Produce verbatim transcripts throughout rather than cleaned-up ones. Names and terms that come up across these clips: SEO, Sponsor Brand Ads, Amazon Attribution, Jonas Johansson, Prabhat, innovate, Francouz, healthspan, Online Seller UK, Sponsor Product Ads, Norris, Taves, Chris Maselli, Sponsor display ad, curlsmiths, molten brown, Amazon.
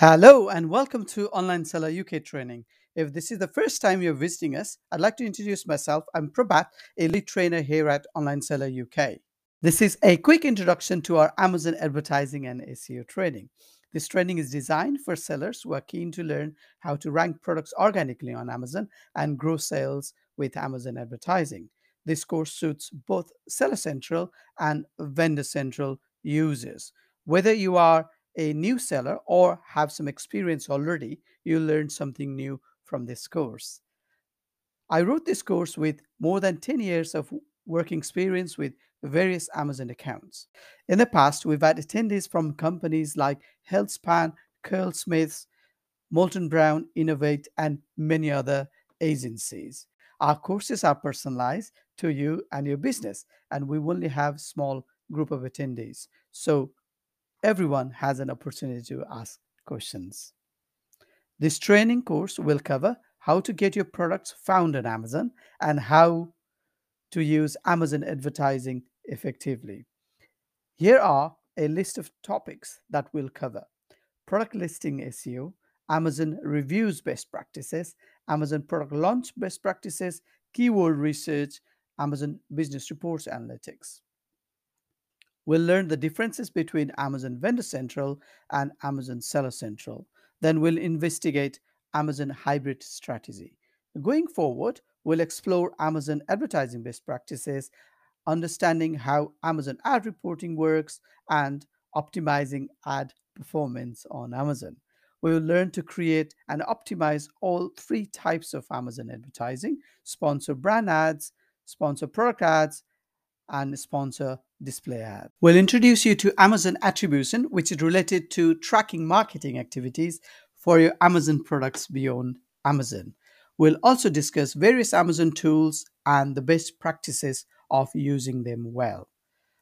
Hello and welcome to Online Seller U K training. If this is the first time you're visiting us, I'd like to introduce myself. I'm Prabhat, a lead trainer here at Online Seller U K. This is a quick introduction to our Amazon advertising and S E O training. This training is designed for sellers who are keen to learn how to rank products organically on Amazon and grow sales with Amazon advertising. This course suits both Seller Central and Vendor Central users. Whether you are a new seller or have some experience already, you'll learn something new from this course. I wrote this course with more than ten years of working experience with various Amazon accounts. In the past, we've had attendees from companies like healthspan, curlsmiths, molten brown, innovate, and many other agencies. Our courses are personalized to you and your business, and we only have a small group of attendees. So everyone has an opportunity to ask questions. This training course will cover how to get your products found on Amazon and how to use Amazon advertising effectively. Here are a list of topics that we'll cover: product listing S E O, Amazon reviews best practices, Amazon product launch best practices, keyword research, Amazon business reports analytics. We'll learn the differences between Amazon Vendor Central and Amazon Seller Central. Then we'll investigate Amazon hybrid strategy. Going forward, we'll explore Amazon advertising best practices, understanding how Amazon ad reporting works, and optimizing ad performance on Amazon. We will learn to create and optimize all three types of Amazon advertising: Sponsor Brand Ads, Sponsor Product Ads, and Sponsor display ad. We'll introduce you to Amazon Attribution, which is related to tracking marketing activities for your Amazon products beyond Amazon. We'll also discuss various Amazon tools and the best practices of using them well.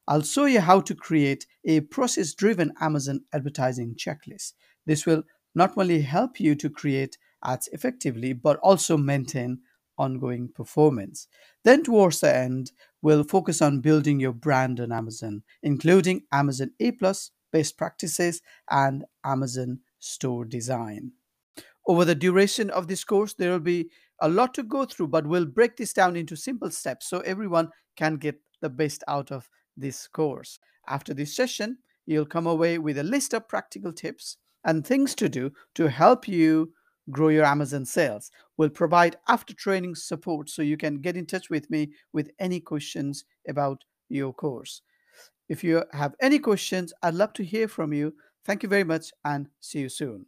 I'll show you how to create a process-driven Amazon advertising checklist. This will not only help you to create ads effectively, but also maintain ongoing performance. Then towards the end, we'll focus on building your brand on Amazon, including Amazon A plus, best practices, and Amazon store design. Over the duration of this course, there will be a lot to go through, but we'll break this down into simple steps so everyone can get the best out of this course. After this session, you'll come away with a list of practical tips and things to do to help you grow your Amazon sales. We'll provide after training support, so you can get in touch with me with any questions about your course. If you have any questions, I'd love to hear from you. Thank you very much and see you soon.